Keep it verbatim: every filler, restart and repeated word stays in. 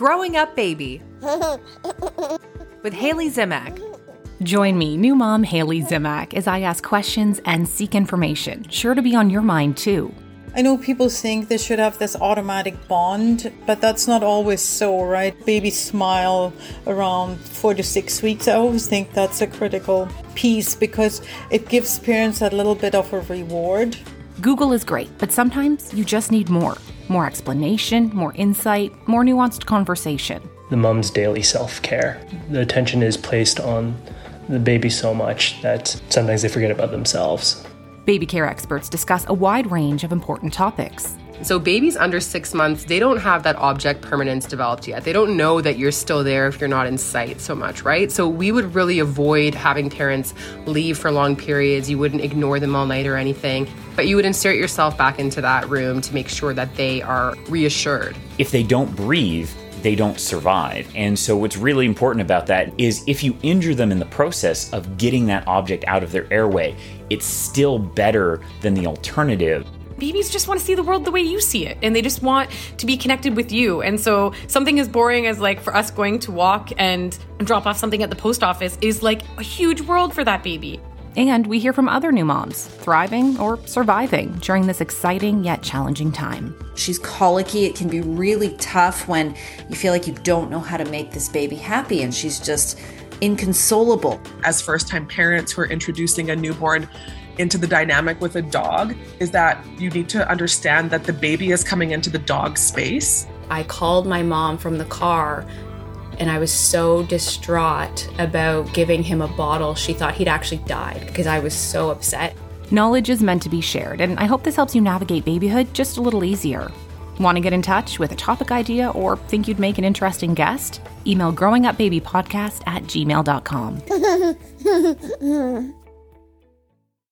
Growing Up Baby with Haley Zimak. Join me, new mom Haley Zimak, as I ask questions and seek information, sure to be on your mind too. I know people think they should have this automatic bond, but that's not always so, right? Babies smile around four to six weeks. I always think that's a critical piece because it gives parents a little bit of a reward. Google is great, but sometimes you just need more. More explanation, more insight, more nuanced conversation. The mom's daily self-care. The attention is placed on the baby so much that sometimes they forget about themselves. Baby care experts discuss a wide range of important topics. So babies under six months, they don't have that object permanence developed yet. They don't know that you're still there if you're not in sight so much, right? So we would really avoid having parents leave for long periods. You wouldn't ignore them all night or anything, but you would insert yourself back into that room to make sure that they are reassured. If they don't breathe, they don't survive. And so what's really important about that is if you injure them in the process of getting that object out of their airway, it's still better than the alternative. Babies just want to see the world the way you see it, and they just want to be connected with you. And so something as boring as, like, for us going to walk and drop off something at the post office is like a huge world for that baby. And we hear from other new moms, thriving or surviving during this exciting yet challenging time. She's colicky. It can be really tough when you feel like you don't know how to make this baby happy, and she's just inconsolable. As first-time parents who are introducing a newborn into the dynamic with a dog, is that you need to understand that the baby is coming into the dog space. I called my mom from the car, and I was so distraught about giving him a bottle. She thought he'd actually died because I was so upset. Knowledge is meant to be shared, and I hope this helps you navigate babyhood just a little easier. Want to get in touch with a topic idea or think you'd make an interesting guest? Email growingupbabypodcast at gmail dot com.